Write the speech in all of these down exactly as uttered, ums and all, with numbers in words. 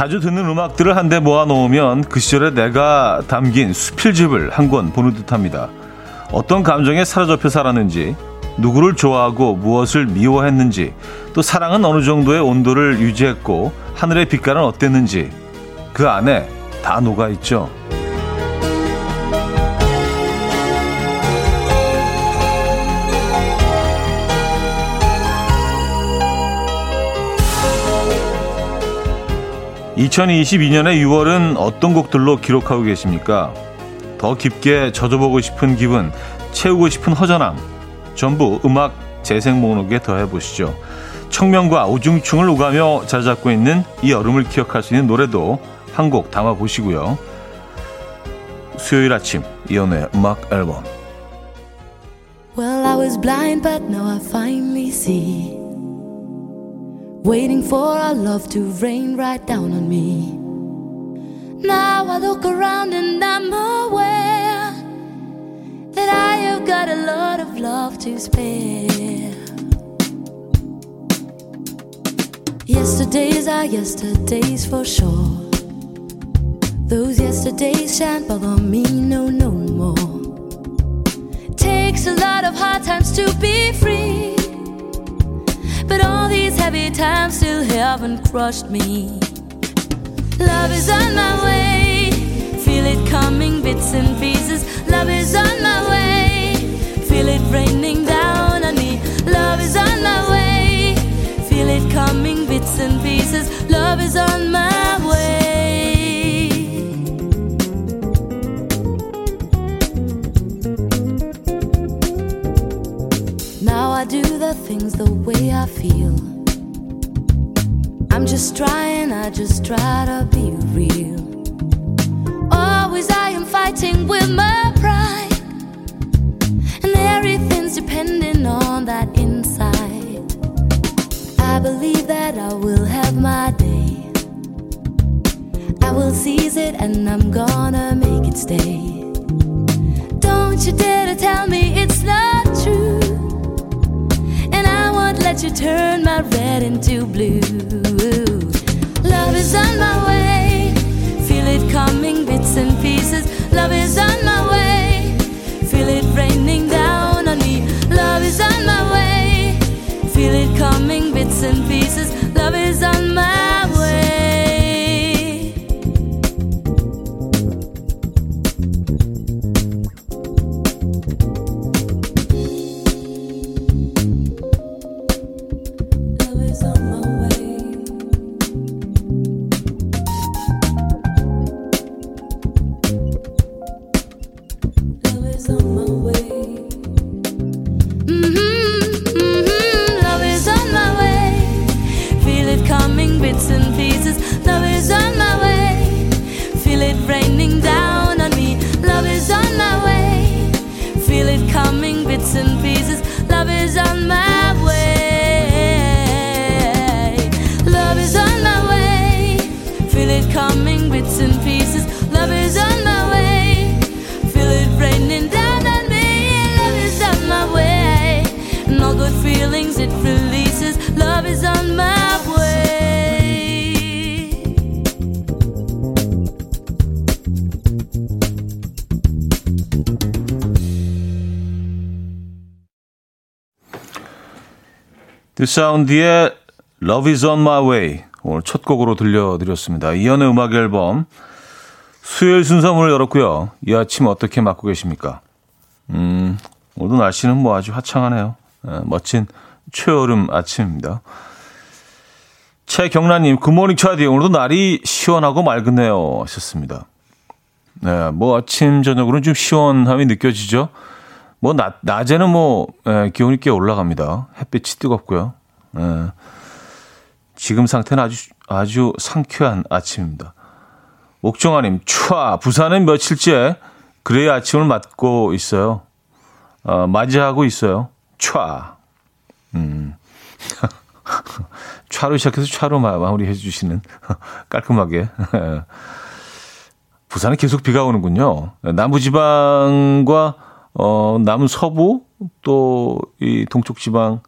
자주 듣는 음악들을 한데 모아놓으면 그 시절에 내가 담긴 수필집을 한 권 보는 듯합니다. 어떤 감정에 사로잡혀 살았는지, 누구를 좋아하고 무엇을 미워했는지, 또 사랑은 어느 정도의 온도를 유지했고 하늘의 빛깔은 어땠는지 그 안에 다 녹아있죠. 이천이십이 년의 유월은 어떤 곡들로 기록하고 계십니까? 더 깊게 젖어보고 싶은 기분, 채우고 싶은 허전함, 전부 음악 재생 목록에 더해보시죠. 청명과 오중충을 오가며 자리잡고 있는 이 여름을 기억할 수 있는 노래도 한 곡 담아보시고요. 수요일 아침 이연우의 음악 앨범. Well, I was blind but now I finally see. Waiting for our love to rain right down on me. Now I look around and I'm aware that I have got a lot of love to spare. Yesterdays are yesterdays for sure. Those yesterdays shan't bother me, no, no more. Takes a lot of hard times to be free. But all these heavy times still haven't crushed me. Love is on my way, feel it coming bits and pieces. Love is on my way, feel it raining down on me. Love is on my way, feel it coming bits and pieces. Love is on my way. I do the things the way I feel. I'm just trying, I just try to be real. Always I am fighting with my pride, and everything's depending on that inside. I believe that I will have my day. I will seize it and I'm gonna make it stay. Don't you dare to tell me it's not true. Let you turn my red into blue. Love is on my way, feel it coming bits and pieces. Love is on my way, feel it raining down on me. Love is on my way, feel it coming bits and pieces. Love is on my way. 뉴사운드의 Love is on my way 오늘 첫 곡으로 들려드렸습니다. 이연의 음악 앨범 수요일 순서 문을 열었고요. 이 아침 어떻게 맞고 계십니까? 음, 오늘 날씨는 뭐 아주 화창하네요. 네, 멋진 최여름 아침입니다. 최경란님, 굿모닝 차디. 오늘도 날이 시원하고 맑으네요 하셨습니다. 네, 뭐 아침 저녁으로는 좀 시원함이 느껴지죠. 뭐, 낮, 낮에는 뭐, 예, 기온이 꽤 올라갑니다. 햇빛이 뜨겁고요. 예, 지금 상태는 아주, 아주 상쾌한 아침입니다. 옥정아님, 촤! 부산은 며칠째 그레이 아침을 맞고 있어요. 어, 맞이하고 있어요. 촤! 음. 촤로 시작해서 촤로 마무리해 주시는 깔끔하게. 부산에 계속 비가 오는군요. 남부지방과 어, 남서부 또 이 동쪽 지방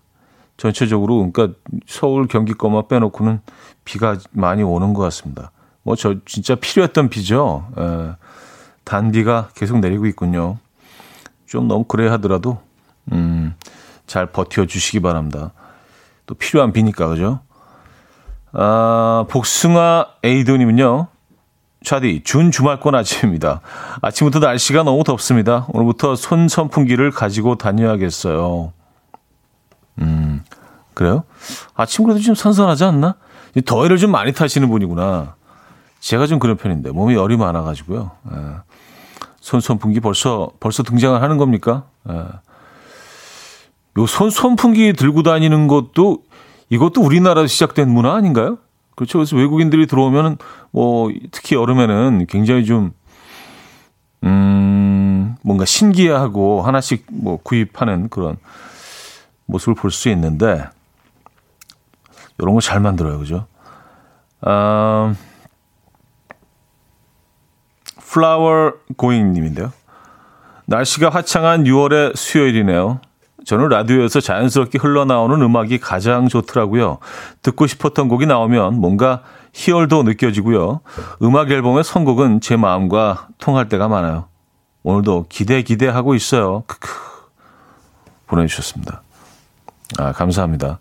전체적으로, 그러니까 서울 경기권만 빼놓고는 비가 많이 오는 것 같습니다. 뭐 저 진짜 필요했던 비죠. 에, 단비가 계속 내리고 있군요. 좀 너무 그래 하더라도 음, 잘 버텨주시기 바랍니다. 또 필요한 비니까 그죠? 아, 복숭아 에이돈님은요. 차디, 준 주말권 아침입니다. 아침부터 날씨가 너무 덥습니다. 오늘부터 손 선풍기를 가지고 다녀야겠어요. 음, 그래요? 아침 그래도 좀 선선하지 않나? 더위를 좀 많이 타시는 분이구나. 제가 좀 그런 편인데 몸이 열이 많아가지고요. 에. 손 선풍기 벌써 벌써 등장을 하는 겁니까? 에. 요 손 선풍기 들고 다니는 것도 이것도 우리나라에서 시작된 문화 아닌가요? 그렇죠. 그래서 외국인들이 들어오면은 뭐 특히 여름에는 굉장히 좀 음, 뭔가 신기해하고 하나씩 뭐 구입하는 그런 모습을 볼 수 있는데 이런 거 잘 만들어요, 그죠? 아, Flower Going님인데요. 날씨가 화창한 유월의 수요일이네요. 저는 라디오에서 자연스럽게 흘러나오는 음악이 가장 좋더라고요. 듣고 싶었던 곡이 나오면 뭔가 희열도 느껴지고요. 음악 앨범의 선곡은 제 마음과 통할 때가 많아요. 오늘도 기대 기대하고 있어요. 크크. 보내주셨습니다. 아, 감사합니다.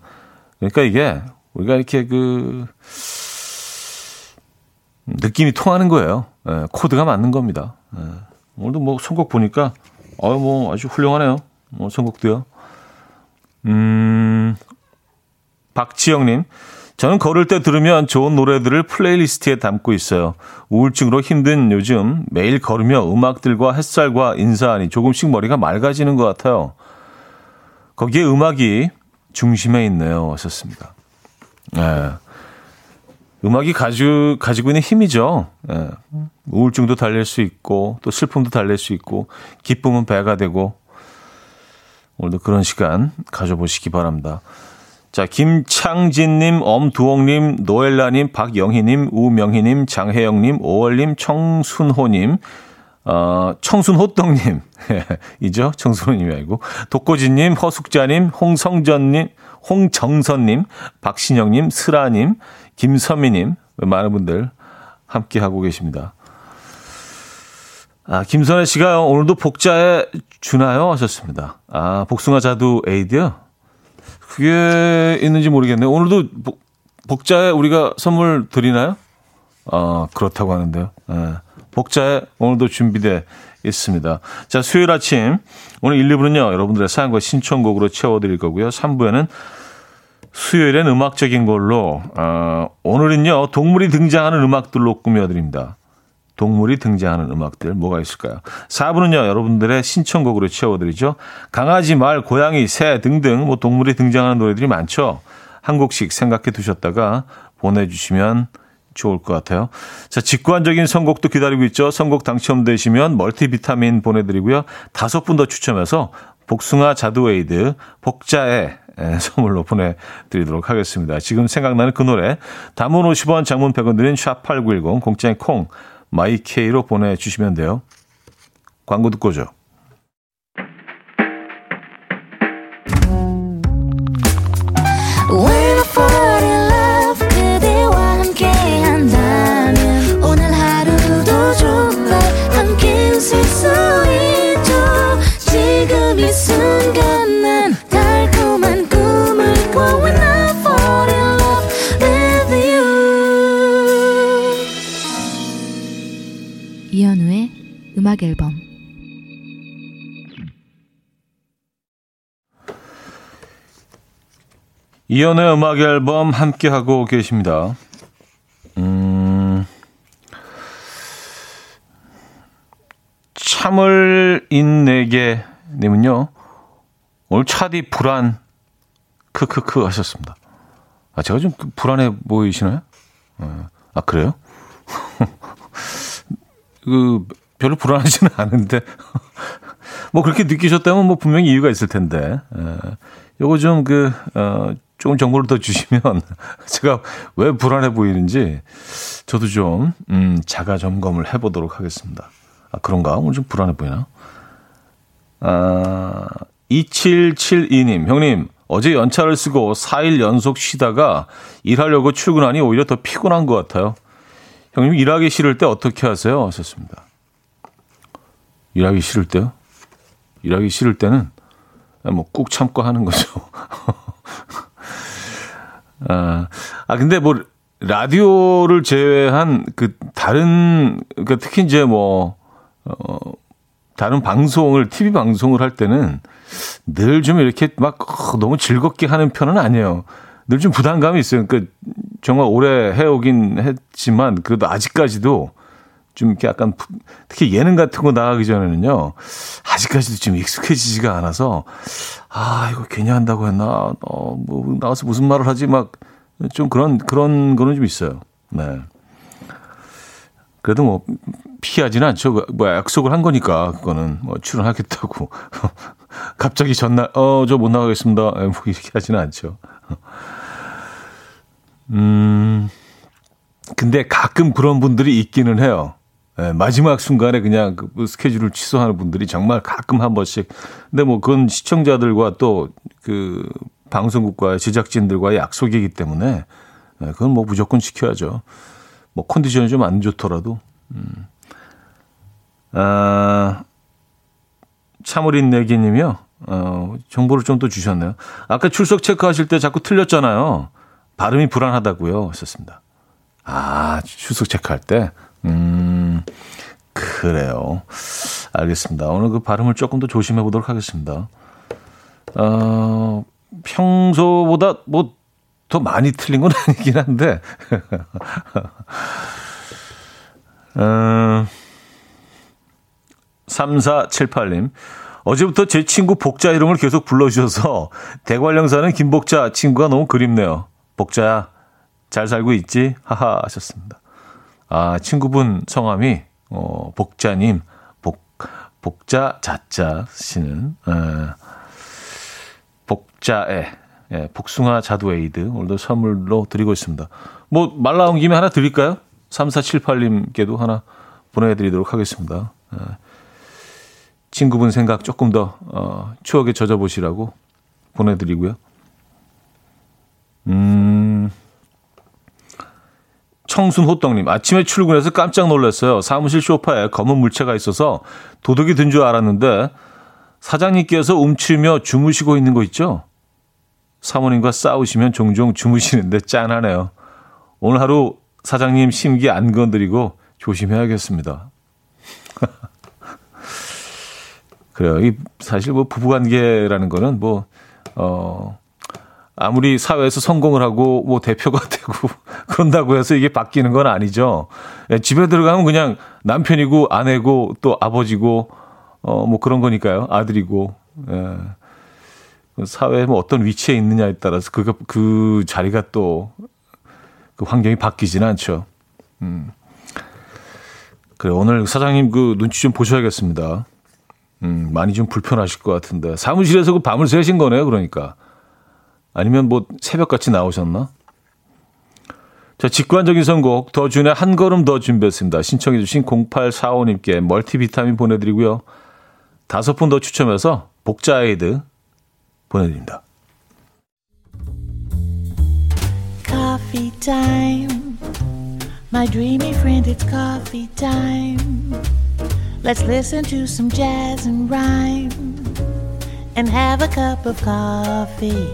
그러니까 이게 우리가 이렇게 그 느낌이 통하는 거예요. 예, 코드가 맞는 겁니다. 예. 오늘도 뭐 선곡 보니까 아유 뭐 아주 훌륭하네요. 뭐 선곡도요. 음, 박지영님, 저는 걸을 때 들으면 좋은 노래들을 플레이리스트에 담고 있어요. 우울증으로 힘든 요즘 매일 걸으며 음악들과 햇살과 인사하니 조금씩 머리가 맑아지는 것 같아요. 거기에 음악이 중심에 있네요. 하셨습니다. 예. 음악이 가지고, 가지고 있는 힘이죠. 예. 우울증도 달랠 수 있고 또 슬픔도 달랠 수 있고 기쁨은 배가 되고 오늘도 그런 시간 가져보시기 바랍니다. 자, 김창진님, 엄두홍님, 노엘라님, 박영희님, 우명희님, 장혜영님, 오월님, 청순호님, 어, 청순호떡님, 이죠? 청순호님이 아니고, 독고진님, 허숙자님, 홍성전님, 홍정선님, 박신영님, 슬아님, 김선미님, 많은 분들 함께하고 계십니다. 아, 김선혜 씨가 오늘도 복자에 주나요? 하셨습니다. 아, 복숭아 자두 에이드요? 그게 있는지 모르겠네요. 오늘도 복, 복자에 우리가 선물 드리나요? 아, 그렇다고 하는데요. 네. 복자에 오늘도 준비되어 있습니다. 자, 수요일 아침. 오늘 일, 이 부는요, 여러분들의 사연과 신청곡으로 채워드릴 거고요. 삼 부에는 수요일엔 음악적인 걸로, 어, 오늘은요, 동물이 등장하는 음악들로 꾸며드립니다. 동물이 등장하는 음악들 뭐가 있을까요? 사 부는요. 여러분들의 신청곡으로 채워드리죠. 강아지, 말, 고양이, 새 등등 뭐 동물이 등장하는 노래들이 많죠. 한 곡씩 생각해 두셨다가 보내주시면 좋을 것 같아요. 자, 직관적인 선곡도 기다리고 있죠. 선곡 당첨되시면 멀티비타민 보내드리고요. 다섯 분 더 추첨해서 복숭아 자두에이드 복자에 선물로 보내드리도록 하겠습니다. 지금 생각나는 그 노래 단문 오십 원, 장문 백 원 드린 샵팔구일공 공짜인 콩 마이케이로 보내주시면 돼요. 광고 듣고 오죠. 음악 앨범. 이연의 음악 앨범 함께 하고 계십니다. 음, 참을 인내게 님은요. 오늘 차디 불안 크크크 하셨습니다. 아, 제가 좀 불안해 보이시나요? 아, 그래요? 그 별로 불안하지는 않은데 뭐 그렇게 느끼셨다면 뭐 분명히 이유가 있을 텐데 에, 요거 좀 그 어, 조금 정보를 더 주시면 제가 왜 불안해 보이는지 저도 좀 음, 자가 점검을 해보도록 하겠습니다. 아, 그런가? 오늘 좀 불안해 보이나? 아, 이칠칠이 님 형님 어제 연차를 쓰고 사 일 연속 쉬다가 일하려고 출근하니 오히려 더 피곤한 것 같아요. 형님 일하기 싫을 때 어떻게 하세요? 하셨습니다. 일하기 싫을 때요? 일하기 싫을 때는 뭐 꾹 참고 하는 거죠. 아, 아 근데 뭐 라디오를 제외한 그 다른 그러니까 특히 이제 뭐 어, 다른 방송을 티비 방송을 할 때는 늘 좀 이렇게 막 너무 즐겁게 하는 편은 아니에요. 늘 좀 부담감이 있어요. 그러니까 정말 오래 해오긴 했지만 그래도 아직까지도 좀 이렇게 약간 특히 예능 같은 거 나가기 전에는요 아직까지도 좀 익숙해지지가 않아서 아 이거 괜히 한다고 했나 어, 뭐 나와서 무슨 말을 하지 막 좀 그런 그런 거는 좀 있어요. 네. 그래도 뭐 피하지는 않죠. 뭐 약속을 한 거니까 그거는 뭐 출연하겠다고 갑자기 전날 어 저 못 나가겠습니다. 뭐 이렇게 하지는 않죠. 음. 근데 가끔 그런 분들이 있기는 해요. 네, 마지막 순간에 그냥 그 스케줄을 취소하는 분들이 정말 가끔 한 번씩. 근데 뭐 그건 시청자들과 또 그 방송국과의 제작진들과의 약속이기 때문에 네, 그건 뭐 무조건 지켜야죠. 뭐 컨디션이 좀 안 좋더라도. 음. 아, 참으린 내기님이요. 어, 정보를 좀 또 주셨네요. 아까 출석 체크하실 때 자꾸 틀렸잖아요. 발음이 불안하다고요. 했었습니다. 아, 출석 체크할 때? 음, 그래요. 알겠습니다. 오늘 그 발음을 조금 더 조심해 보도록 하겠습니다. 어, 평소보다 뭐 더 많이 틀린 건 아니긴 한데. 어, 삼사칠팔 님. 어제부터 제 친구 복자 이름을 계속 불러주셔서 대관령 사는 김복자 친구가 너무 그립네요. 복자야. 잘 살고 있지? 하하 하셨습니다. 아, 친구분 성함이 어, 복자님, 복, 복자 자자 씨는 에, 복자에 에, 복숭아 자두에이드 오늘도 선물로 드리고 있습니다. 뭐 말 나온 김에 하나 드릴까요? 삼사칠팔 님께도 하나 보내드리도록 하겠습니다. 에, 친구분 생각 조금 더 어, 추억에 젖어보시라고 보내드리고요. 음... 청순호떡님, 아침에 출근해서 깜짝 놀랐어요. 사무실 소파에 검은 물체가 있어서 도둑이 든 줄 알았는데 사장님께서 움츠며 주무시고 있는 거 있죠? 사모님과 싸우시면 종종 주무시는데 짠하네요. 오늘 하루 사장님 심기 안 건드리고 조심해야겠습니다. 그래요. 이 사실 뭐 부부관계라는 거는 뭐, 어, 아무리 사회에서 성공을 하고 뭐 대표가 되고 그런다고 해서 이게 바뀌는 건 아니죠. 집에 들어가면 그냥 남편이고 아내고 또 아버지고 어 뭐 그런 거니까요. 아들이고 예. 사회에 뭐 어떤 위치에 있느냐에 따라서 그, 그 자리가 또 그 환경이 바뀌지는 않죠. 음. 그래 오늘 사장님 그 눈치 좀 보셔야겠습니다. 음 많이 좀 불편하실 것 같은데 사무실에서 그 밤을 새신 거네요. 그러니까. 아니면 뭐 새벽같이 나오셨나? 자, 직관적인 선곡 더준의 한 걸음 더 준비했습니다. 신청해 주신 공팔사오 님께 멀티비타민 보내드리고요. 다섯 분 더 추첨해서 복자에이드 보내드립니다. Coffee time My dreamy friend it's coffee time Let's listen to some jazz and rhyme And have a cup of coffee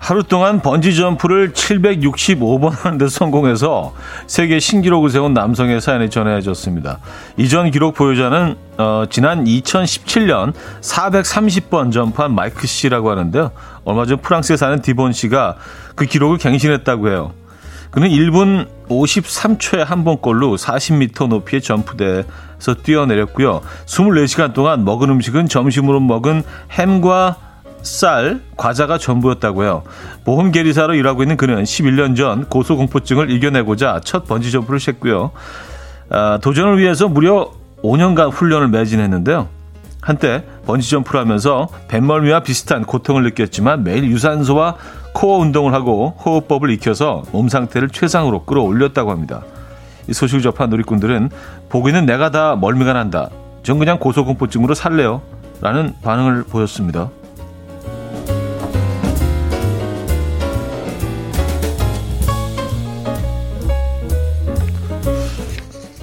하루 동안 번지점프를 칠백육십오 번 하는데 성공해서 세계 신기록을 세운 남성의 사연이 전해졌습니다. 이전 기록 보유자는 어, 지난 이천십칠 년 사백삼십 번 점프한 마이크 씨라고 하는데요. 얼마 전 프랑스에 사는 디본 씨가 그 기록을 갱신했다고 해요. 그는 일 분 오십삼 초에 한 번꼴로 사십 미터 높이의 점프대에서 뛰어내렸고요. 이십사 시간 동안 먹은 음식은 점심으로 먹은 햄과 쌀, 과자가 전부였다고 해요. 보험 계리사로 일하고 있는 그는 십일 년 전 고소공포증을 이겨내고자 첫 번지점프를 쐈고요. 아, 도전을 위해서 무려 오 년간 훈련을 매진했는데요. 한때 번지점프를 하면서 뱃멀미와 비슷한 고통을 느꼈지만 매일 유산소와 코어 운동을 하고 호흡법을 익혀서 몸 상태를 최상으로 끌어올렸다고 합니다. 이 소식을 접한 누리꾼들은 보기는 내가 다 멀미가 난다. 전 그냥 고소공포증으로 살래요. 라는 반응을 보였습니다.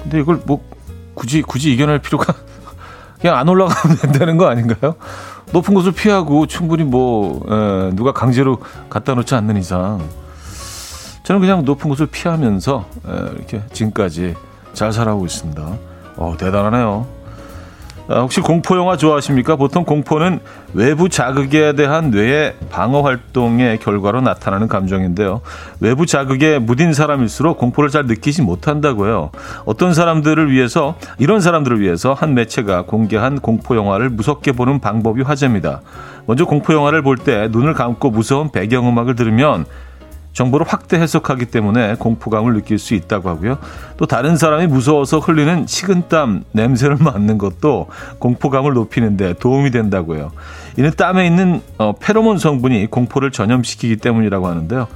근데 이걸 뭐 굳이 굳이 이겨낼 필요가 그냥 안 올라가면 된다는 거 아닌가요? 높은 곳을 피하고 충분히 뭐 에, 누가 강제로 갖다 놓지 않는 이상 저는 그냥 높은 곳을 피하면서 에, 이렇게 지금까지 잘 살아오고 있습니다. 어, 대단하네요. 아, 혹시 공포 영화 좋아하십니까? 보통 공포는 외부 자극에 대한 뇌의 방어 활동의 결과로 나타나는 감정인데요. 외부 자극에 무딘 사람일수록 공포를 잘 느끼지 못한다고 해요. 어떤 사람들을 위해서, 이런 사람들을 위해서 한 매체가 공개한 공포 영화를 무섭게 보는 방법이 화제입니다. 먼저 공포 영화를 볼 때 눈을 감고 무서운 배경음악을 들으면 정보를 확대 해석하기 때문에 공포감을 느낄 수 있다고 하고요. 또 다른 사람이 무서워서 흘리는 식은땀 냄새를 맡는 것도 공포감을 높이는 데 도움이 된다고 해요. 이는 땀에 있는 어, 페로몬 성분이 공포를 전염시키기 때문이라고 하는데요.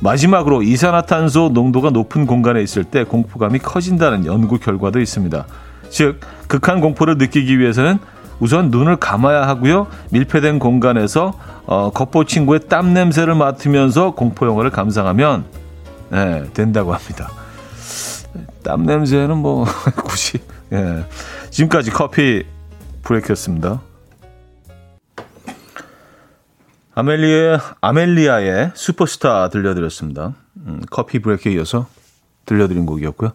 마지막으로 이산화탄소 농도가 높은 공간에 있을 때 공포감이 커진다는 연구 결과도 있습니다. 즉, 극한 공포를 느끼기 위해서는 우선 눈을 감아야 하고요. 밀폐된 공간에서 어, 겉보 친구의 땀 냄새를 맡으면서 공포 영화를 감상하면 예, 된다고 합니다. 땀 냄새는 뭐 굳이 예. 지금까지 커피 브레이크였습니다. 아멜리의 아멜리아의 슈퍼스타 들려드렸습니다. 음, 커피 브레이크에 이어서 들려드린 곡이었고요.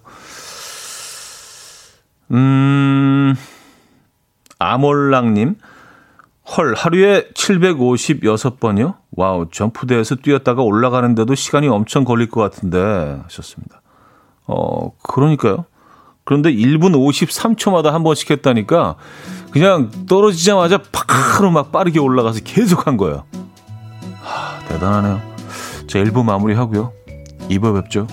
음. 아몰랑님, 헐, 하루에 칠백오십육 번이요? 와우, 점프대에서 뛰었다가 올라가는데도 시간이 엄청 걸릴 것 같은데 하셨습니다. 어, 그러니까요. 그런데 일 분 오십삼 초마다 한 번씩 했다니까 그냥 떨어지자마자 바로 막 빠르게 올라가서 계속 한 거예요. 하, 대단하네요. 자, 일 부 마무리하고요. 이 부 뵙죠.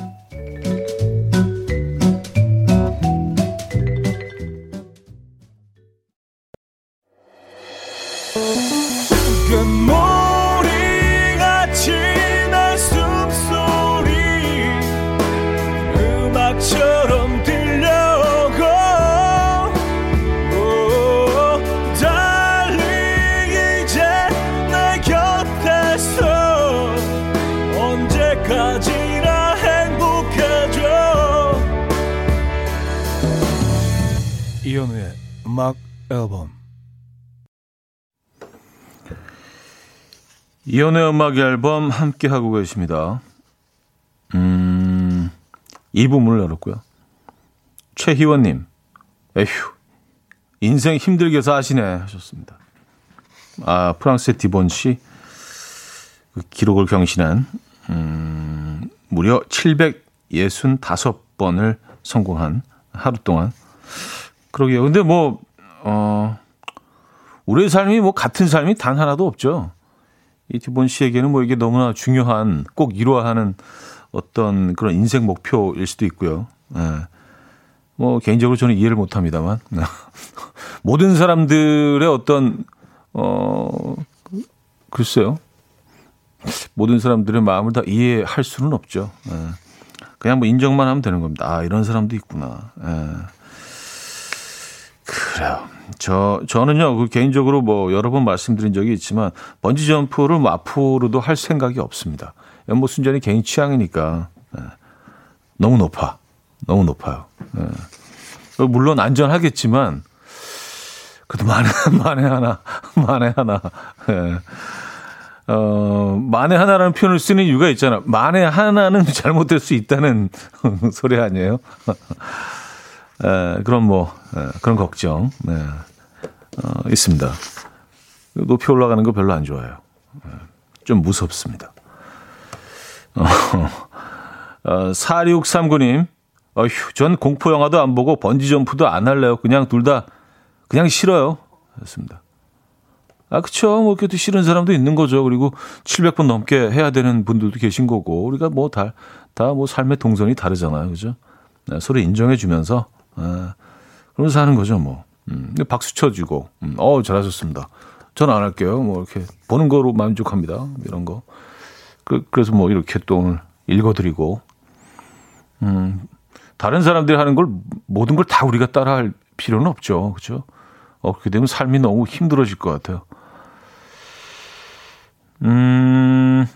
이현우의 음악 앨범. 이현우의 음악 앨범 함께 하고 계십니다. 음, 이 부 문을 열었고요. 최희원님, 에휴, 인생 힘들게 사시네 하셨습니다. 아, 프랑스의 디본 씨 그 기록을 경신한 음, 무려 칠백육십오 번을 성공한 하루 동안. 그러게요. 근데 뭐, 어, 우리의 삶이 뭐 같은 삶이 단 하나도 없죠. 이 디본 씨에게는 뭐 이게 너무나 중요한, 꼭 이루어야 하는 어떤 그런 인생 목표일 수도 있고요. 예. 뭐, 개인적으로 저는 이해를 못 합니다만. 모든 사람들의 어떤, 어, 글쎄요. 모든 사람들의 마음을 다 이해할 수는 없죠. 예. 그냥 뭐 인정만 하면 되는 겁니다. 아, 이런 사람도 있구나. 예. 그래요. 저, 저는요, 그 개인적으로 뭐 여러 번 말씀드린 적이 있지만, 번지점프를 뭐 앞으로도 할 생각이 없습니다. 뭐 순전히 개인 취향이니까. 네. 너무 높아. 너무 높아요. 네. 물론 안전하겠지만, 그래도 만에, 만에 하나, 만에 하나. 네. 어, 만에 하나라는 표현을 쓰는 이유가 있잖아. 만에 하나는 잘못될 수 있다는 소리 아니에요? 에, 그런 뭐 에, 그런 걱정 네. 어, 있습니다. 높이 올라가는 거 별로 안 좋아해요. 에, 좀 무섭습니다. 어, 어, 사육삼구 님, 어휴, 전 공포 영화도 안 보고 번지 점프도 안 할래요. 그냥 둘 다 그냥 싫어요. 했습니다. 아, 그렇죠. 뭐 그것도 싫은 사람도 있는 거죠. 그리고 칠백 번 넘게 해야 되는 분들도 계신 거고 우리가 뭐 다 다 뭐 삶의 동선이 다르잖아요, 그죠? 네, 서로 인정해주면서. 아, 그러면서 하는 거죠, 뭐. 음, 박수 쳐주고, 음, 어, 잘하셨습니다. 전 안 할게요. 뭐 이렇게 보는 거로 만족합니다. 이런 거. 그, 그래서 뭐 이렇게 또 오늘 읽어드리고, 음, 다른 사람들이 하는 걸 모든 걸 다 우리가 따라할 필요는 없죠. 그렇죠? 어, 그렇게 되면 삶이 너무 힘들어질 것 같아요. 음,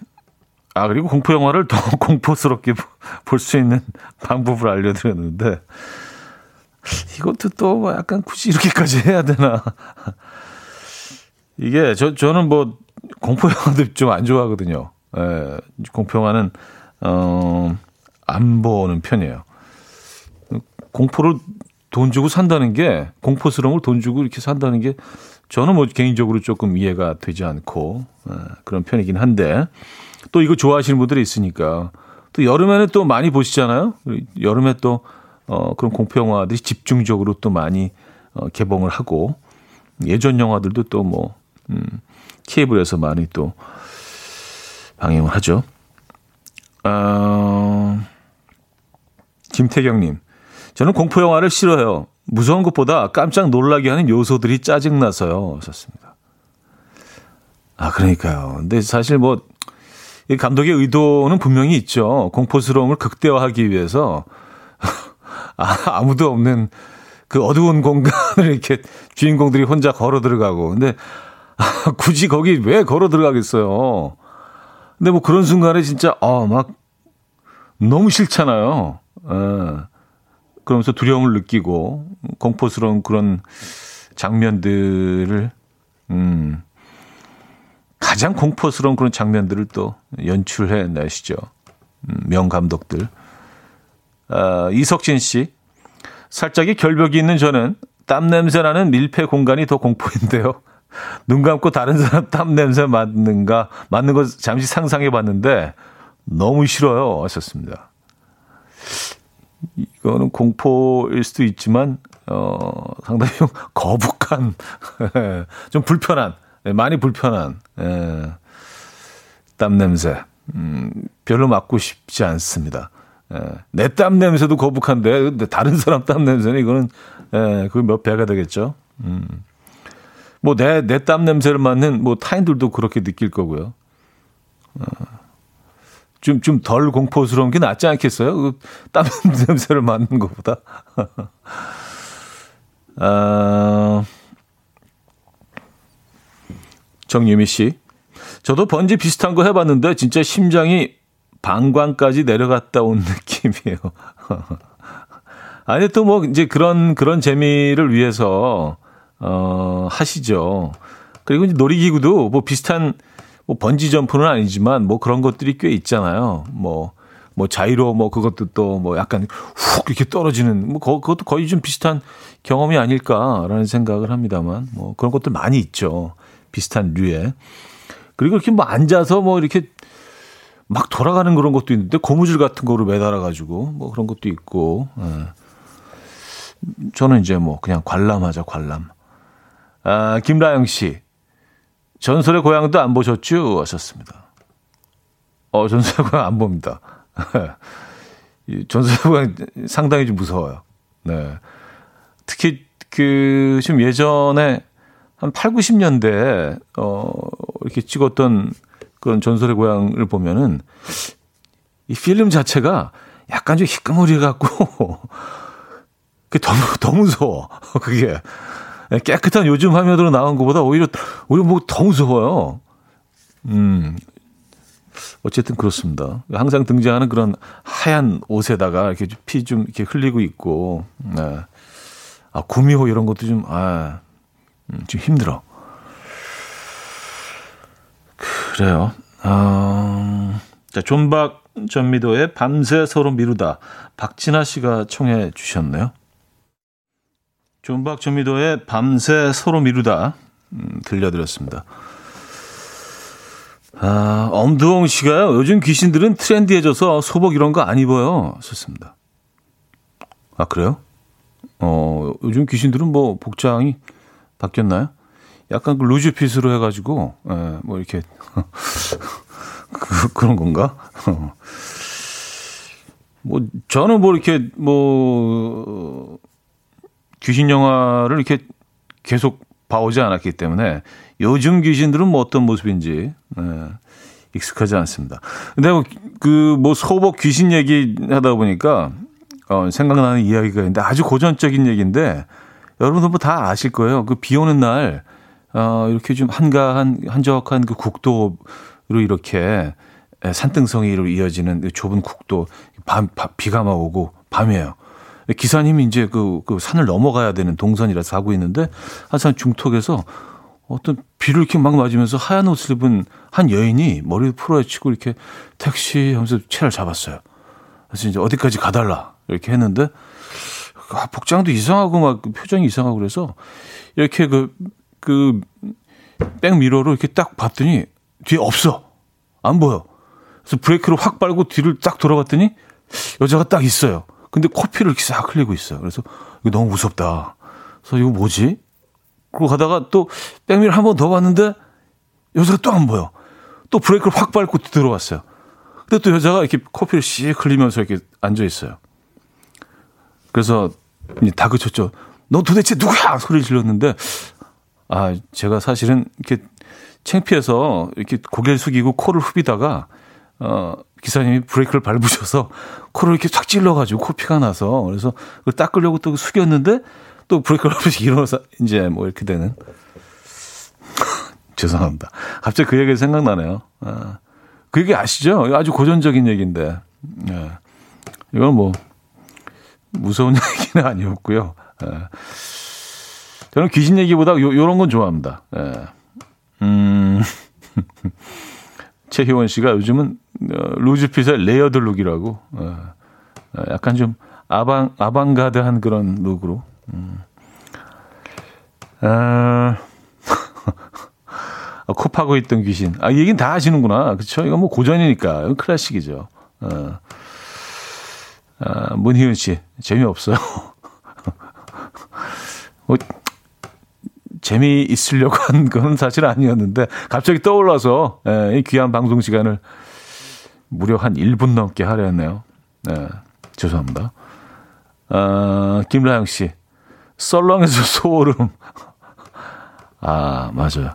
아, 그리고 공포 영화를 더 공포스럽게 볼 수 있는 방법을 알려드렸는데, 이것도 또 약간 굳이 이렇게까지 해야 되나. 이게 저, 저는 뭐 공포 영화도 좀 안 좋아하거든요. 예, 공포 영화는 어, 안 보는 편이에요. 공포를 돈 주고 산다는 게, 공포스러운 걸 돈 주고 이렇게 산다는 게 저는 뭐 개인적으로 조금 이해가 되지 않고 예, 그런 편이긴 한데, 또 이거 좋아하시는 분들이 있으니까 또 여름에는 또 많이 보시잖아요. 여름에 또 어, 그런 공포 영화들이 집중적으로 또 많이 어, 개봉을 하고, 예전 영화들도 또 뭐 음, 케이블에서 많이 또 방영을 하죠. 어, 김태경님, 저는 공포 영화를 싫어해요. 무서운 것보다 깜짝 놀라게 하는 요소들이 짜증나서요. 썼습니다. 아, 그러니까요. 근데 사실 뭐 이 감독의 의도는 분명히 있죠. 공포스러움을 극대화하기 위해서. 아, 아무도 없는 그 어두운 공간을 이렇게 주인공들이 혼자 걸어 들어가고. 근데 아, 굳이 거기 왜 걸어 들어가겠어요. 근데 뭐 그런 순간에 진짜 아, 막 너무 싫잖아요. 예. 그러면서 두려움을 느끼고 공포스러운 그런 장면들을, 음, 가장 공포스러운 그런 장면들을 또 연출해 내시죠. 음, 명감독들. 아, 이석진 씨, 살짝의 결벽이 있는 저는 땀 냄새 나는 밀폐 공간이 더 공포인데요. 눈 감고 다른 사람 땀 냄새 맡는가, 맡는 거 잠시 상상해 봤는데 너무 싫어요. 하셨습니다. 이거는 공포일 수도 있지만, 어, 상당히 거북한, 좀 불편한, 많이 불편한, 에, 땀 냄새. 음, 별로 맡고 싶지 않습니다. 내 땀 냄새도 거북한데 다른 사람 땀 냄새는 이거는 에, 그 몇 배가 되겠죠. 음. 뭐 내 내 땀 냄새를 맡는 뭐 타인들도 그렇게 느낄 거고요. 좀 좀 덜 공포스러운 게 낫지 않겠어요? 그 땀 냄새를 맡는 것보다. 아, 정유미 씨, 저도 번지 비슷한 거 해봤는데 진짜 심장이 방광까지 내려갔다 온 느낌이에요. 아니, 또 뭐, 이제 그런, 그런 재미를 위해서, 어, 하시죠. 그리고 이제 놀이기구도 뭐 비슷한, 뭐 번지점프는 아니지만 뭐 그런 것들이 꽤 있잖아요. 뭐, 뭐 자이로 뭐 그것도 또 뭐 약간 훅 이렇게 떨어지는, 뭐 그것도 거의 좀 비슷한 경험이 아닐까라는 생각을 합니다만, 뭐 그런 것들 많이 있죠. 비슷한 류에. 그리고 이렇게 뭐 앉아서 뭐 이렇게 막 돌아가는 그런 것도 있는데, 고무줄 같은 거로 매달아가지고, 뭐 그런 것도 있고, 예. 저는 이제 뭐 그냥 관람하자, 관람. 아, 김라영 씨, 전설의 고향도 안 보셨죠? 하셨습니다. 어, 전설의 고향 안 봅니다. 전설의 고향 상당히 좀 무서워요. 네. 특히 그, 지금 예전에 한 팔, 구십 년대, 어, 이렇게 찍었던 그런 전설의 고향을 보면은 이 필름 자체가 약간 좀 희끄무리 같고 그게 너무 너무 무서워. 그게 깨끗한 요즘 화면으로 나온 것보다 오히려 오히려 뭐 더 무서워요. 음, 어쨌든 그렇습니다. 항상 등장하는 그런 하얀 옷에다가 이렇게 피 좀 이렇게 흘리고 있고, 네. 아, 구미호 이런 것도 좀 아, 좀 힘들어. 그래요. 어... 자, 존박 전미도의 밤새 서로 미루다. 박진아 씨가 청해 주셨네요. 존박 전미도의 밤새 서로 미루다. 음, 들려드렸습니다. 아, 엄두홍 씨가요. 요즘 귀신들은 트렌디해져서 소복 이런 거 안 입어요. 썼습니다. 아, 그래요? 어, 요즘 귀신들은 뭐 복장이 바뀌었나요? 약간 그 루즈핏으로 해가지고, 에, 뭐 이렇게 그, 그런 건가? 뭐 저는 뭐 이렇게 뭐 귀신 영화를 이렇게 계속 봐오지 않았기 때문에 요즘 귀신들은 뭐 어떤 모습인지 네, 익숙하지 않습니다. 근데 뭐, 그 뭐 소복 귀신 얘기하다 보니까 어, 생각나는 이야기가 있는데 아주 고전적인 얘기인데 여러분도 뭐 다 아실 거예요. 그 비 오는 날 어, 이렇게 좀 한가한 한적한 그 국도로 이렇게 산등성이로 이어지는 좁은 국도 밤, 밤 비가 막 오고 밤이에요. 기사님이 이제 그, 그 산을 넘어가야 되는 동선이라서 하고 있는데 한 산 중턱에서 어떤 비를 이렇게 막 맞으면서 하얀 옷을 입은 한 여인이 머리를 풀어헤치고 이렇게 택시 하면서 채를 잡았어요. 그래서 이제 어디까지 가달라 이렇게 했는데 아, 복장도 이상하고 막 표정이 이상하고 그래서 이렇게 그, 그 백미러로 이렇게 딱 봤더니 뒤에 없어. 안 보여. 그래서 브레이크를 확 밟고 뒤를 딱 돌아봤더니 여자가 딱 있어요. 근데 코피를 이렇게 싹 흘리고 있어요. 그래서 이거 너무 무섭다. 그래서 이거 뭐지? 그러고 가다가 또 백미를 한 번 더 봤는데 여자가 또 안 보여. 또 브레이크를 확 밟고 들어왔어요. 근데 또 여자가 이렇게 코피를 씩 흘리면서 이렇게 앉아 있어요. 그래서 다그쳤죠. 너 도대체 누구야? 소리를 질렀는데 아 제가 사실은 이렇게 창피해서 이렇게 고개를 숙이고 코를 후비다가 어, 기사님이 브레이크를 밟으셔서 코를 이렇게 쫙 찔러가지고 코피가 나서 그래서 그걸 닦으려고 또 숙였는데 또 브레이크를 밟으시 일어나서 이제 뭐 이렇게 되는 죄송합니다. 갑자기 그 얘기가 생각나네요. 아, 그 얘기 아시죠? 아주 고전적인 얘기인데 예. 이건 뭐 무서운 얘기는 아니었고요. 예. 저는 귀신 얘기보다 요, 요런 건 좋아합니다. 예. 음, 최희원 씨가 요즘은 루즈핏의 레이어드 룩이라고 약간 좀 아방, 아방가드한 그런 룩으로 음. 아, 코 파고 있던 귀신 아, 이 얘기는 다 아시는구나 그렇죠? 이건 뭐 고전이니까 이건 클래식이죠. 아, 아, 문희은 씨 재미없어요. 뭐, 재미있으려고 한 건 사실 아니었는데 갑자기 떠올라서 예, 이 귀한 방송 시간을 무려 한 일 분 넘게 하려 했네요. 예, 죄송합니다. 아, 김라영 씨. 썰렁해서 소름. 아, 맞아요.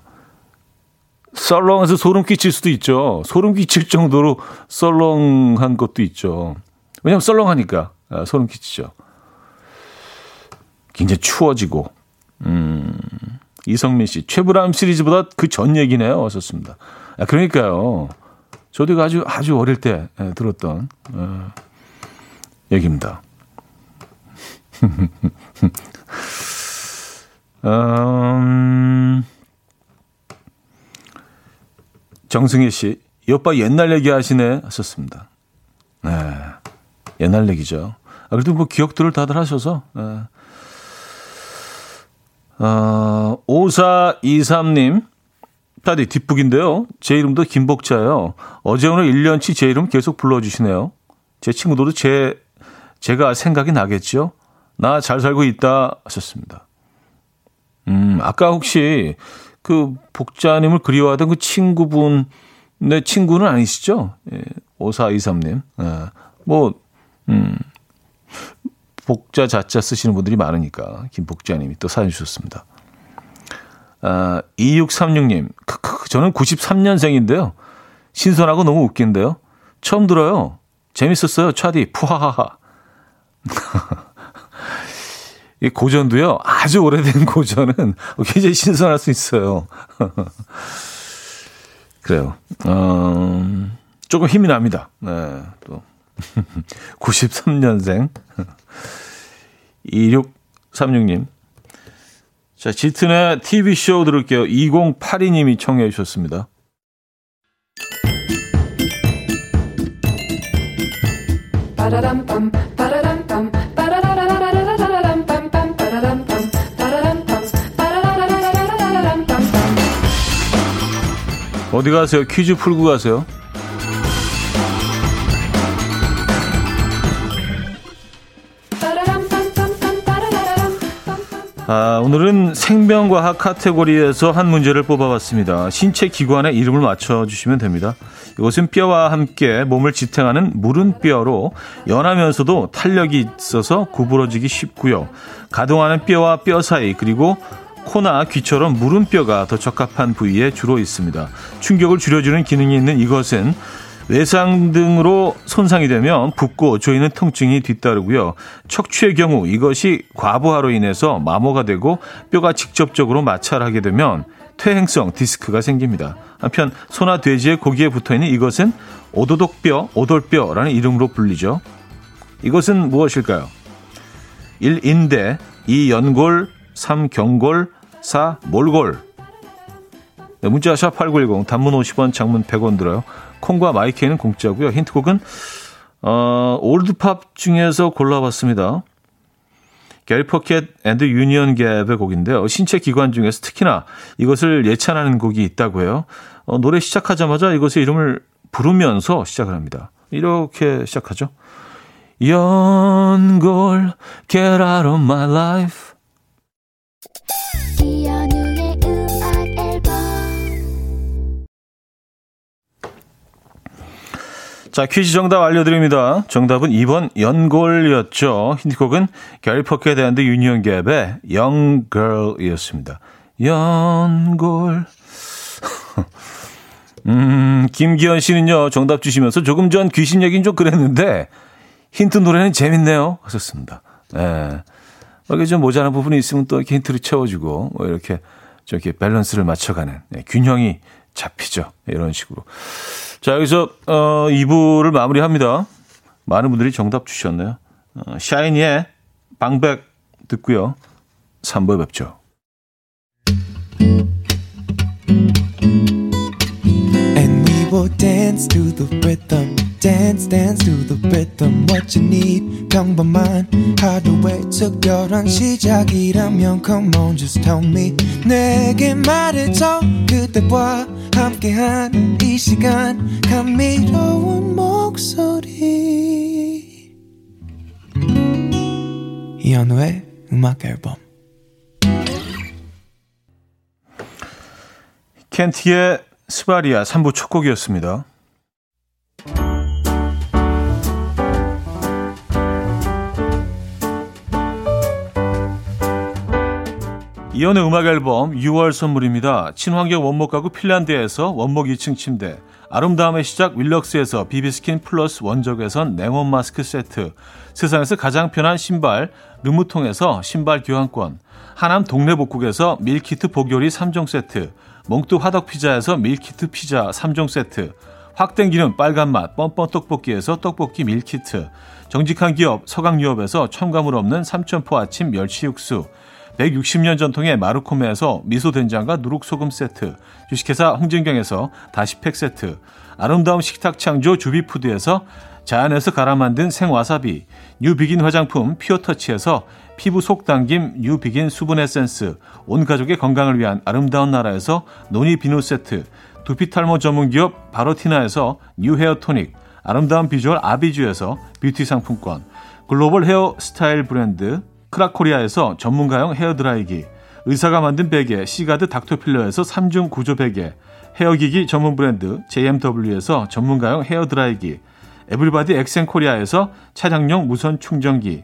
썰렁해서 소름 끼칠 수도 있죠. 소름 끼칠 정도로 썰렁한 것도 있죠. 왜냐하면 썰렁하니까 아, 소름 끼치죠. 굉장히 추워지고. 음, 이성민 씨, 최불암 시리즈보다 그 전 얘기네요. 왔었습니다. 아, 그러니까요. 저도 이거 아주, 아주 어릴 때 예, 들었던, 어, 얘기입니다. 음, 정승혜 씨, 이 오빠 옛날 얘기 하시네. 왔었습니다. 네. 옛날 얘기죠. 아, 그래도 뭐 기억들을 다들 하셔서, 예. 어, 오사이삼 님 다들 뒷북인데요. 제 이름도 김복자예요. 어제 오늘 일 년치 제 이름 계속 불러주시네요. 제 친구들도 제, 제가 생각이 나겠죠. 나 잘 살고 있다 하셨습니다. 음, 아까 혹시 그 복자님을 그리워하던 그 친구분 내 친구는 아니시죠? 예, 오사이삼 님 예, 뭐 음. 복자, 자자 쓰시는 분들이 많으니까 김복자님이 또 사연 주셨습니다. 아, 이육삼육 님 크크, 저는 구십삼 년생인데요. 신선하고 너무 웃긴데요. 처음 들어요. 재밌었어요. 차디 푸하하하. 이 고전도요. 아주 오래된 고전은 굉장히 신선할 수 있어요. 그래요. 어, 조금 힘이 납니다. 네, 또. 구십삼 년생 이육삼육 님 자, 짙은의 티비쇼 들을게요. 이공팔이 님이 청해 주셨습니다. 어디 가세요? 퀴즈 풀고 가세요. 아, 오늘은 생명과학 카테고리에서 한 문제를 뽑아봤습니다. 신체 기관의 이름을 맞춰주시면 됩니다. 이것은 뼈와 함께 몸을 지탱하는 무른뼈로 연하면서도 탄력이 있어서 구부러지기 쉽고요. 가동하는 뼈와 뼈 사이 그리고 코나 귀처럼 물음뼈가 더 적합한 부위에 주로 있습니다. 충격을 줄여주는 기능이 있는 이것은 외상 등으로 손상이 되면 붓고 조이는 통증이 뒤따르고요. 척추의 경우 이것이 과부하로 인해서 마모가 되고 뼈가 직접적으로 마찰하게 되면 퇴행성 디스크가 생깁니다. 한편 소나 돼지의 고기에 붙어있는 이것은 오도독뼈, 오돌뼈라는 이름으로 불리죠. 이것은 무엇일까요? 일. 인대, 이. 연골, 삼. 경골, 사. 몰골. 네, 문자 샵 팔구일공, 단문 오십 원, 장문 백 원 들어요. 콩과 마이크는 공짜고요. 힌트곡은 어, 올드팝 중에서 골라봤습니다. 게리 포켓 앤드 유니언 갭의 곡인데요. 신체 기관 중에서 특히나 이것을 예찬하는 곡이 있다고 해요. 어, 노래 시작하자마자 이것의 이름을 부르면서 시작을 합니다. 이렇게 시작하죠. 연골, get out of my life. 이현우의 음악 앨범. 자, 퀴즈 정답 알려드립니다. 정답은 이 번 연골이었죠. 힌트곡은 게리 포켓 앤드 유니언 갭의 Young Girl이었습니다. 연골. 음, 김기현 씨는요, 정답 주시면서 조금 전 귀신 얘기는 좀 그랬는데 힌트 노래는 재밌네요 하셨습니다. 예. 이렇게 좀 모자란 부분이 있으면 또 이렇게 힌트를 채워주고, 뭐 이렇게 좀 이렇게 밸런스를 맞춰가는, 예, 균형이 잡히죠. 이런 식으로. 자, 여기서, 어, 이 부를 마무리합니다. 많은 분들이 정답 주셨네요. 어, 샤이니의 방백 듣고요. 삼 부에 뵙죠. And we will dance to the rhythm. Dance, dance to the rhythm. What you need, 평범한 하루의 특별한 시작이라면 come on, just tell me. 내게 말해줘, 그대와 함께한 이 시간, 감미로운 목소리. 이현우의 음악 앨범. 켄티의 스바리아 삼 부 첫 곡이었습니다. 이연의 음악 앨범 유월 선물입니다. 친환경 원목 가구 핀란드에서 원목 이 층 침대, 아름다움의 시작 윌럭스에서 비비스킨 플러스 원적외선 냉온 마스크 세트, 세상에서 가장 편한 신발 르무통에서 신발 교환권, 하남 동네복국에서 밀키트 복요리 삼 종 세트, 몽뚜 화덕피자에서 밀키트 피자 삼 종 세트, 확 땡기는 빨간맛 뻔뻔 떡볶이에서 떡볶이 밀키트, 정직한 기업 서강유업에서 첨가물 없는 삼천포 아침 멸치육수, 백육십 년 전통의 마루코메에서 미소된장과 누룩소금 세트, 주식회사 홍진경에서 다시팩 세트, 아름다운 식탁창조 주비푸드에서 자연에서 갈아 만든 생와사비, 뉴비긴 화장품 피어터치에서 피부 속당김 뉴비긴 수분 에센스, 온가족의 건강을 위한 아름다운 나라에서 노니 비누 세트, 두피탈모 전문기업 바로티나에서 뉴헤어 토닉, 아름다운 비주얼 아비주에서 뷰티 상품권, 글로벌 헤어 스타일 브랜드 크라코리아에서 전문가용 헤어드라이기, 의사가 만든 베개 시가드 닥터필러에서 삼 중 구조 베개, 헤어기기 전문 브랜드 제이엠더블유에서 전문가용 헤어드라이기, 에블바디 엑센코리아에서 차량용 무선 충전기,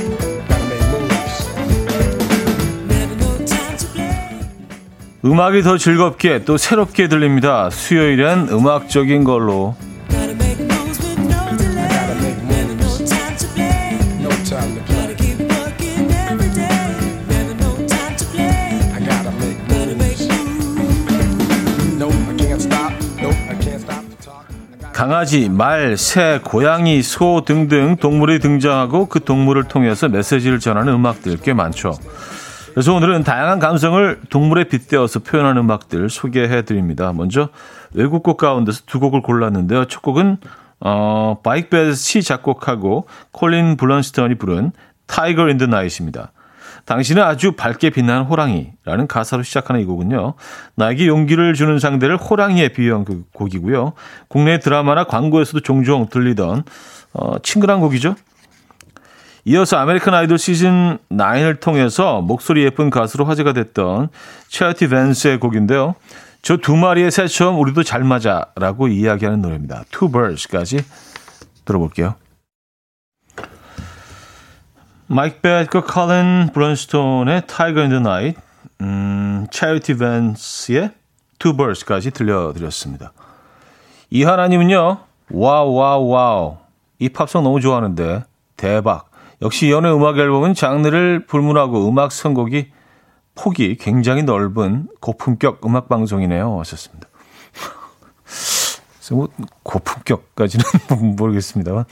Gotta make moves. Never no time to play. 음악이 더 즐겁게 또 새롭게 들립니다. 수요일엔 음악적인 걸로. Gotta make moves with no delay. Gotta make moves. Never no time to play. No time to play. Gotta keep working every day. Never no time to play. I gotta make moves. No, I can't stop. No, I can't stop. 강아지, 말, 새, 고양이, 소 등등 동물이 등장하고 그 동물을 통해서 메시지를 전하는 음악들 꽤 많죠. 그래서 오늘은 다양한 감성을 동물에 빗대어서 표현한 음악들 소개해드립니다. 먼저 외국 곡 가운데서 두 곡을 골랐는데요. 첫 곡은 어, 바이크 베드시 작곡하고 콜린 블런스턴이 부른 타이거 인 더 나잇입니다. 당신은 아주 밝게 빛나는 호랑이라는 가사로 시작하는 이 곡은요. 나에게 용기를 주는 상대를 호랑이에 비유한 그 곡이고요. 국내 드라마나 광고에서도 종종 들리던 어, 친근한 곡이죠. 이어서 아메리칸 아이돌 시즌 나인을 통해서 목소리 예쁜 가수로 화제가 됐던 체리티 벤스의 곡인데요. 저 두 마리의 새처럼 우리도 잘 맞아라고 이야기하는 노래입니다. Two Birds까지 들어볼게요. 마이크 베이커, 컬린 브런스톤의 Tiger in the Night, 음, 체리티 벤스의 Two Birds까지 들려드렸습니다. 이하나님은요, 와우 와우 와우, 이 팝송 너무 좋아하는데 대박. 역시 연애 음악 앨범은 장르를 불문하고 음악 선곡이 폭이 굉장히 넓은 고품격 음악 방송이네요. 하셨습니다. 뭐 고품격까지는 모르겠습니다만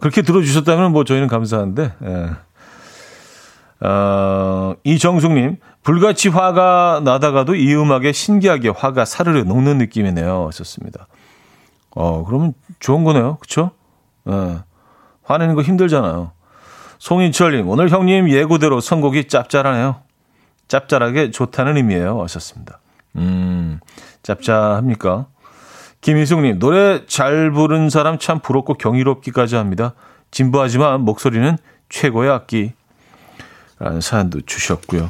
그렇게 들어주셨다면 뭐 저희는 감사한데. 예. 어, 이정숙님, 불같이 화가 나다가도 이 음악에 신기하게 화가 사르르 녹는 느낌이네요. 하셨습니다. 어, 그러면 좋은 거네요, 그렇죠? 예. 화내는 거 힘들잖아요. 송인철님, 오늘 형님 예고대로 선곡이 짭짤하네요. 짭짤하게 좋다는 의미예요. 하셨습니다. 음, 짭짤합니까? 김희숙님, 노래 잘 부른 사람 참 부럽고 경이롭기까지 합니다. 진부하지만 목소리는 최고의 악기라는 사연도 주셨고요.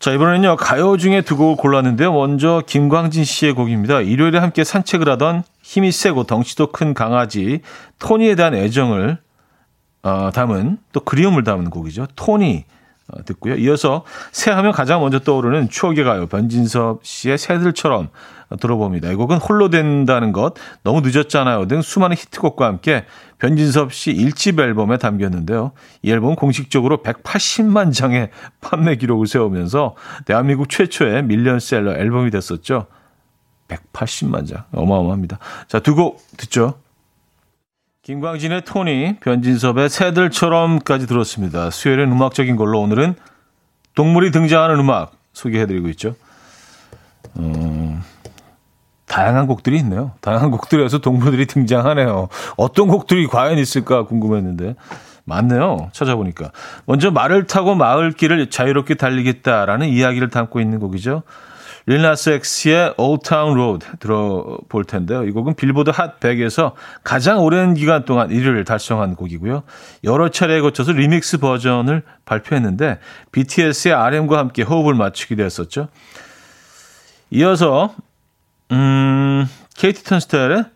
자, 이번에는요, 가요 중에 두 곡을 골랐는데요. 먼저 김광진 씨의 곡입니다. 일요일에 함께 산책을 하던 힘이 세고 덩치도 큰 강아지 토니에 대한 애정을 어, 담은, 또 그리움을 담은 곡이죠. 토니 어, 듣고요. 이어서 새하면 가장 먼저 떠오르는 추억의 가요 변진섭 씨의 새들처럼 들어봅니다. 이 곡은 홀로 된다는 것, 너무 늦었잖아요 등 수많은 히트곡과 함께 변진섭 씨 일 집 앨범에 담겼는데요. 이 앨범 공식적으로 백팔십만 장의 판매 기록을 세우면서 대한민국 최초의 밀리언셀러 앨범이 됐었죠. 백팔십만 장, 어마어마합니다. 자, 두 곡 듣죠. 김광진의 토니, 변진섭의 새들처럼까지 들었습니다. 수요일은 음악적인 걸로 오늘은 동물이 등장하는 음악 소개해드리고 있죠. 음, 다양한 곡들이 있네요. 다양한 곡들에서 동물들이 등장하네요. 어떤 곡들이 과연 있을까 궁금했는데 많네요. 찾아보니까. 먼저 말을 타고 마을길을 자유롭게 달리겠다라는 이야기를 담고 있는 곡이죠. 릴라스엑스의 Old Town Road 들어볼 텐데요. 이 곡은 빌보드 핫 백에서 가장 오랜 기간 동안 일 위를 달성한 곡이고요. 여러 차례에 거쳐서 리믹스 버전을 발표했는데 비티에스의 알엠과 함께 호흡을 맞추기도 했었죠. 이어서 음, 케이티 턴스텔의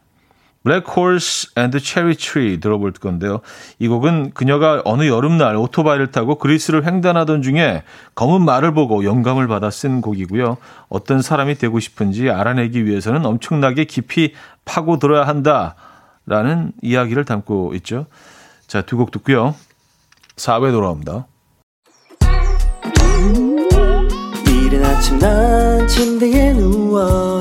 Black Horse and the Cherry Tree 들어볼 건데요. 이 곡은 그녀가 어느 여름날 오토바이를 타고 그리스를 횡단하던 중에 검은 말을 보고 영감을 받아 쓴 곡이고요. 어떤 사람이 되고 싶은지 알아내기 위해서는 엄청나게 깊이 파고들어야 한다라는 이야기를 담고 있죠. 자, 두 곡 듣고요. 사 부에 돌아옵니다. 이른 아침 난 침대에 누워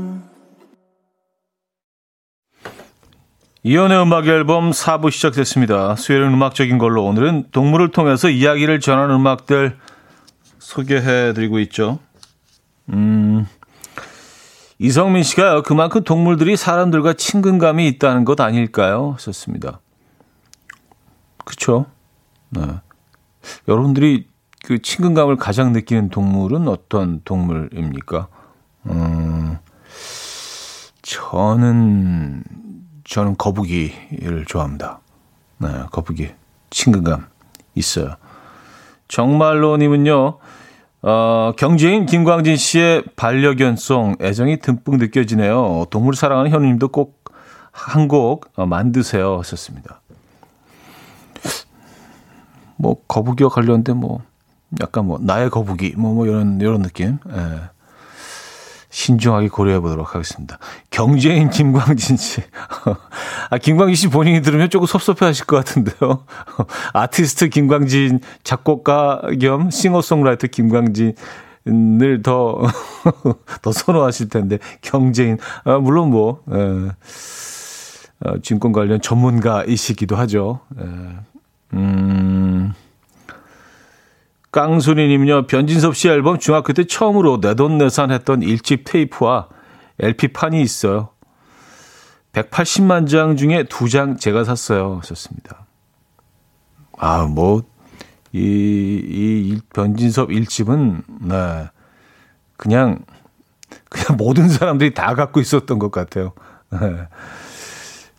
이연의 음악 앨범 사 부 시작됐습니다. 수요일은 음악적인 걸로 오늘은 동물을 통해서 이야기를 전하는 음악들 소개해드리고 있죠. 음, 이성민 씨가 그만큼 동물들이 사람들과 친근감이 있다는 것 아닐까요? 썼습니다. 그렇죠. 네. 여러분들이 그 친근감을 가장 느끼는 동물은 어떤 동물입니까? 음, 저는... 저는 거북이를 좋아합니다. 네, 거북이. 친근감 있어요. 정말로님은요, 어, 경제인 김광진 씨의 반려견송 애정이 듬뿍 느껴지네요. 동물 사랑하는 현우님도 꼭 한 곡 만드세요. 하셨습니다. 뭐, 거북이와 관련된 뭐, 약간 뭐, 나의 거북이, 뭐, 뭐, 이런, 이런 느낌. 예. 신중하게 고려해 보도록 하겠습니다. 경제인 김광진 씨. 아, 김광진 씨 본인이 들으면 조금 섭섭해 하실 것 같은데요. 아티스트 김광진, 작곡가 겸 싱어송라이터 김광진 늘 더, 더 선호하실 텐데, 경제인. 아, 물론 뭐, 에, 어, 증권 관련 전문가이시기도 하죠. 에, 음, 깡순이님은요, 변진섭 씨 앨범 중학교 때 처음으로 내돈내산 했던 일집 테이프와 엘피판이 있어요. 백팔십만 장 중에 두 장 제가 샀어요. 하셨습니다. 아, 뭐, 이, 이, 변진섭 일집은, 네, 그냥, 그냥 모든 사람들이 다 갖고 있었던 것 같아요. 네,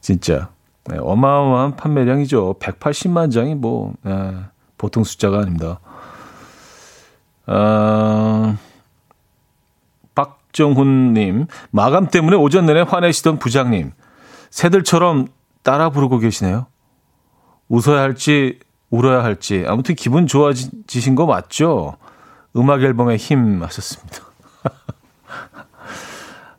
진짜. 네, 어마어마한 판매량이죠. 백팔십만 장이 뭐, 네, 보통 숫자가 아닙니다. 어, 박정훈님, 마감 때문에 오전 내내 화내시던 부장님, 새들처럼 따라 부르고 계시네요. 웃어야 할지, 울어야 할지, 아무튼 기분 좋아지신 거 맞죠? 음악 앨범에 힘 하셨습니다.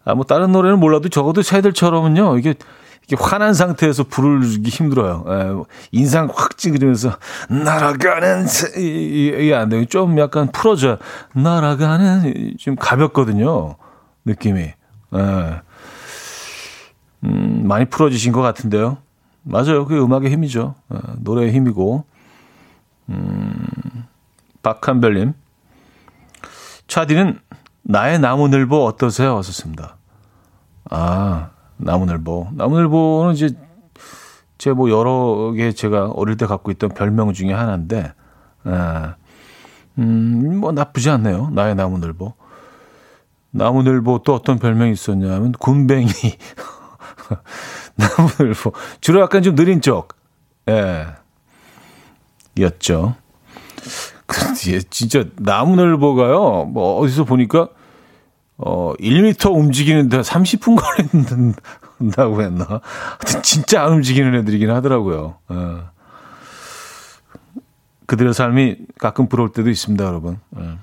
아, 뭐, 다른 노래는 몰라도 적어도 새들처럼은요, 이게, 이게 화난 상태에서 부르기 힘들어요. 에, 인상 확 찌그리면서, 날아가는, 이게 안 돼요. 좀 약간 풀어줘요. 날아가는, 좀 가볍거든요. 느낌이. 에. 음, 많이 풀어지신 것 같은데요. 맞아요. 그게 음악의 힘이죠. 에, 노래의 힘이고. 음, 박한별님. 차디는 나의 나무늘보 어떠세요? 왔었습니다. 아, 나무늘보. 나무늘보는 이제 제 뭐 여러 개 제가 어릴 때 갖고 있던 별명 중에 하나인데, 아, 음, 뭐 나쁘지 않네요. 나의 나무늘보. 나무늘보 또 어떤 별명이 있었냐면 군뱅이. 나무늘보. 주로 약간 좀 느린 쪽. 예. 였죠. 근데 진짜 나무늘보가요. 뭐 어디서 보니까 어, 일 미터 움직이는데 삼십 분 걸린다고 했나? 하여튼 진짜 안 움직이는 애들이긴 하더라고요. 예. 그들의 삶이 가끔 부러울 때도 있습니다, 여러분. 예.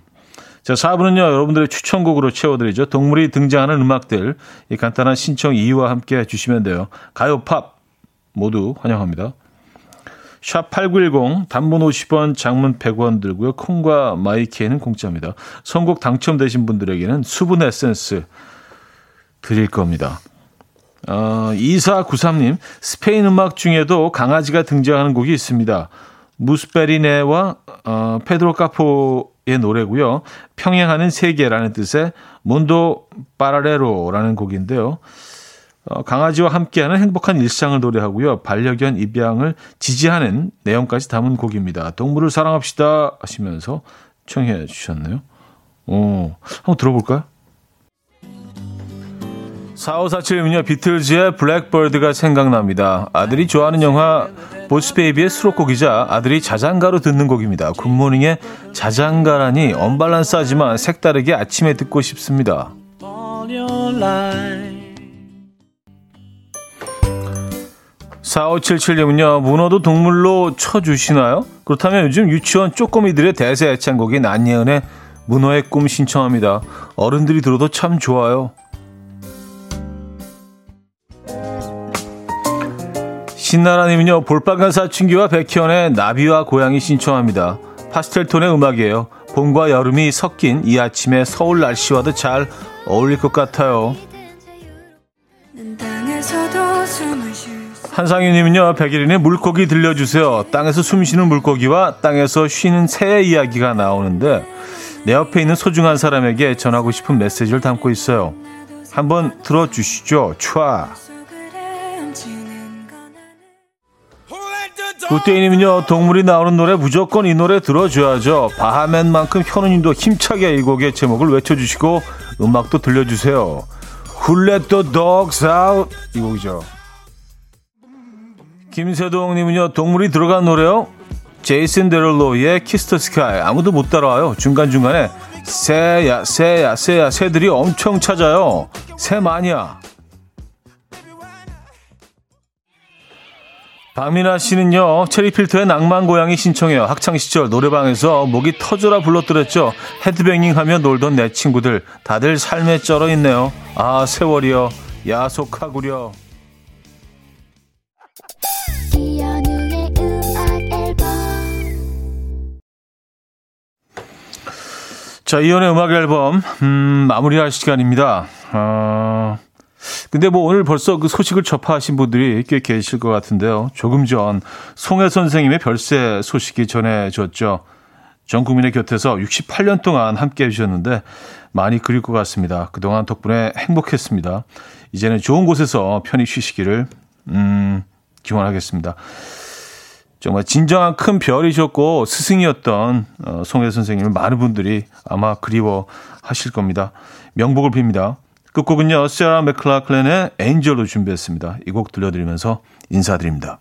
자, 사 부는요, 여러분들의 추천곡으로 채워드리죠. 동물이 등장하는 음악들, 이 간단한 신청 이유와 함께 해주시면 돼요. 가요, 팝 모두 환영합니다. 샵 팔구일공, 단문 오십 원, 장문 백 원 들고요. 콩과 마이케이는 공짜입니다. 선곡 당첨되신 분들에게는 수분 에센스 드릴 겁니다. 어, 이사구삼님, 스페인 음악 중에도 강아지가 등장하는 곡이 있습니다. 무스페리네와 어, 페드로 카포의 노래고요. 평행하는 세계라는 뜻의 몬도 파라레로라는 곡인데요. 강아지와 함께하는 행복한 일상을 노래하고요. 반려견 입양을 지지하는 내용까지 담은 곡입니다. 동물을 사랑합시다 하시면서 청해 주셨네요. 오, 한번 들어볼까요? 사오사칠은요, 비틀즈의 블랙버드가 생각납니다. 아들이 좋아하는 영화 보스베이비의 수록곡이자 아들이 자장가로 듣는 곡입니다. 굿모닝의 자장가라니 언밸런스하지만 색다르게 아침에 듣고 싶습니다. 사오칠칠님은요, 문어도 동물로 쳐주시나요? 그렇다면 요즘 유치원 쪼꼬미들의 대세 애창곡인 안예은의 문어의 꿈 신청합니다. 어른들이 들어도 참 좋아요. 신나라님은요, 볼빨간 사춘기와 백현의 나비와 고양이 신청합니다. 파스텔톤의 음악이에요. 봄과 여름이 섞인 이 아침에 서울 날씨와도 잘 어울릴 것 같아요. 한상윤님은요, 백일인의 물고기 들려주세요. 땅에서 숨쉬는 물고기와 땅에서 쉬는 새의 이야기가 나오는데 내 옆에 있는 소중한 사람에게 전하고 싶은 메시지를 담고 있어요. 한번 들어주시죠. 촤. 굿데이님은요, 동물이 나오는 노래 무조건 이 노래 들어줘야죠. 바하맨만큼 현우님도 힘차게 이 곡의 제목을 외쳐주시고 음악도 들려주세요. Who let the dogs out? 이 곡이죠. 김세동님은요, 동물이 들어간 노래요? 제이슨 데롤로의 키스 더 스카이. 아무도 못 따라와요. 중간중간에 새야 새야 새야 새들이 엄청 찾아요. 새 마니아. 박민아 씨는요, 체리필터의 낭만 고양이 신청해요. 학창시절 노래방에서 목이 터져라 불러들었죠. 헤드뱅잉하며 놀던 내 친구들 다들 삶에 쩔어있네요. 아, 세월이여 야속하구려. 자, 이현의 음악 앨범 음, 마무리할 시간입니다. 어, 근데 뭐 오늘 벌써 그 소식을 접하신 분들이 꽤 계실 것 같은데요. 조금 전 송혜 선생님의 별세 소식이 전해졌죠. 전 국민의 곁에서 육십팔 년 동안 함께해 주셨는데 많이 그릴 것 같습니다. 그동안 덕분에 행복했습니다. 이제는 좋은 곳에서 편히 쉬시기를 음, 기원하겠습니다. 정말 진정한 큰 별이셨고 스승이었던 어, 송혜 선생님을 많은 분들이 아마 그리워하실 겁니다. 명복을 빕니다. 끝곡은요, 세라 맥클라클렌의 엔젤로 준비했습니다. 이 곡 들려드리면서 인사드립니다.